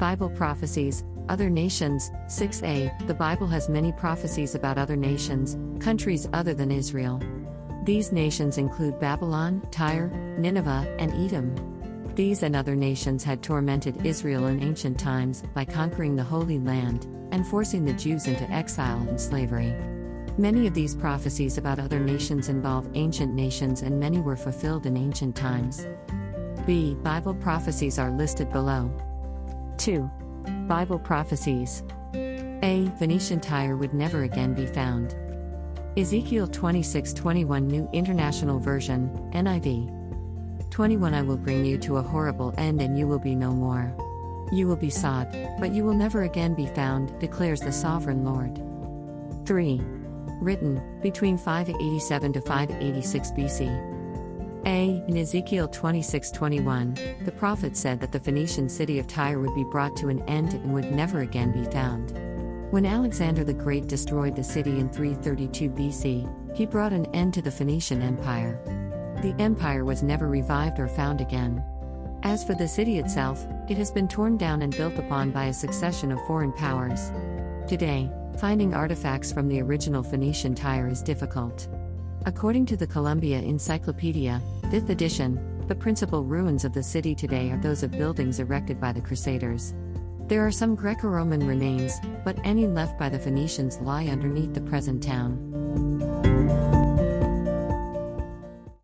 Bible Prophecies, Other Nations, 6a. The Bible has many prophecies about other nations, countries other than Israel. These nations include Babylon, Tyre, Nineveh, and Edom. These and other nations had tormented Israel in ancient times by conquering the Holy Land and forcing the Jews into exile and slavery. Many of these prophecies about other nations involve ancient nations, and many were fulfilled in ancient times. B. Bible prophecies are listed below. 2. Bible prophecies. A. Phoenician Tyre would never again be found. Ezekiel 26:21, New International Version, NIV. 21. I will bring you to a horrible end, and you will be no more. You will be sought, but you will never again be found, declares the Sovereign Lord. 3. Written, between 587 to 586 BC. A. In Ezekiel 26:21, the prophet said that the Phoenician city of Tyre would be brought to an end and would never again be found. When Alexander the Great destroyed the city in 332 BC, he brought an end to the Phoenician Empire. The empire was never revived or found again. As for the city itself, it has been torn down and built upon by a succession of foreign powers. Today, finding artifacts from the original Phoenician Tyre is difficult. According to the Columbia Encyclopedia, 5th edition, the principal ruins of the city today are those of buildings erected by the Crusaders. There are some Greco-Roman remains, but any left by the Phoenicians lie underneath the present town.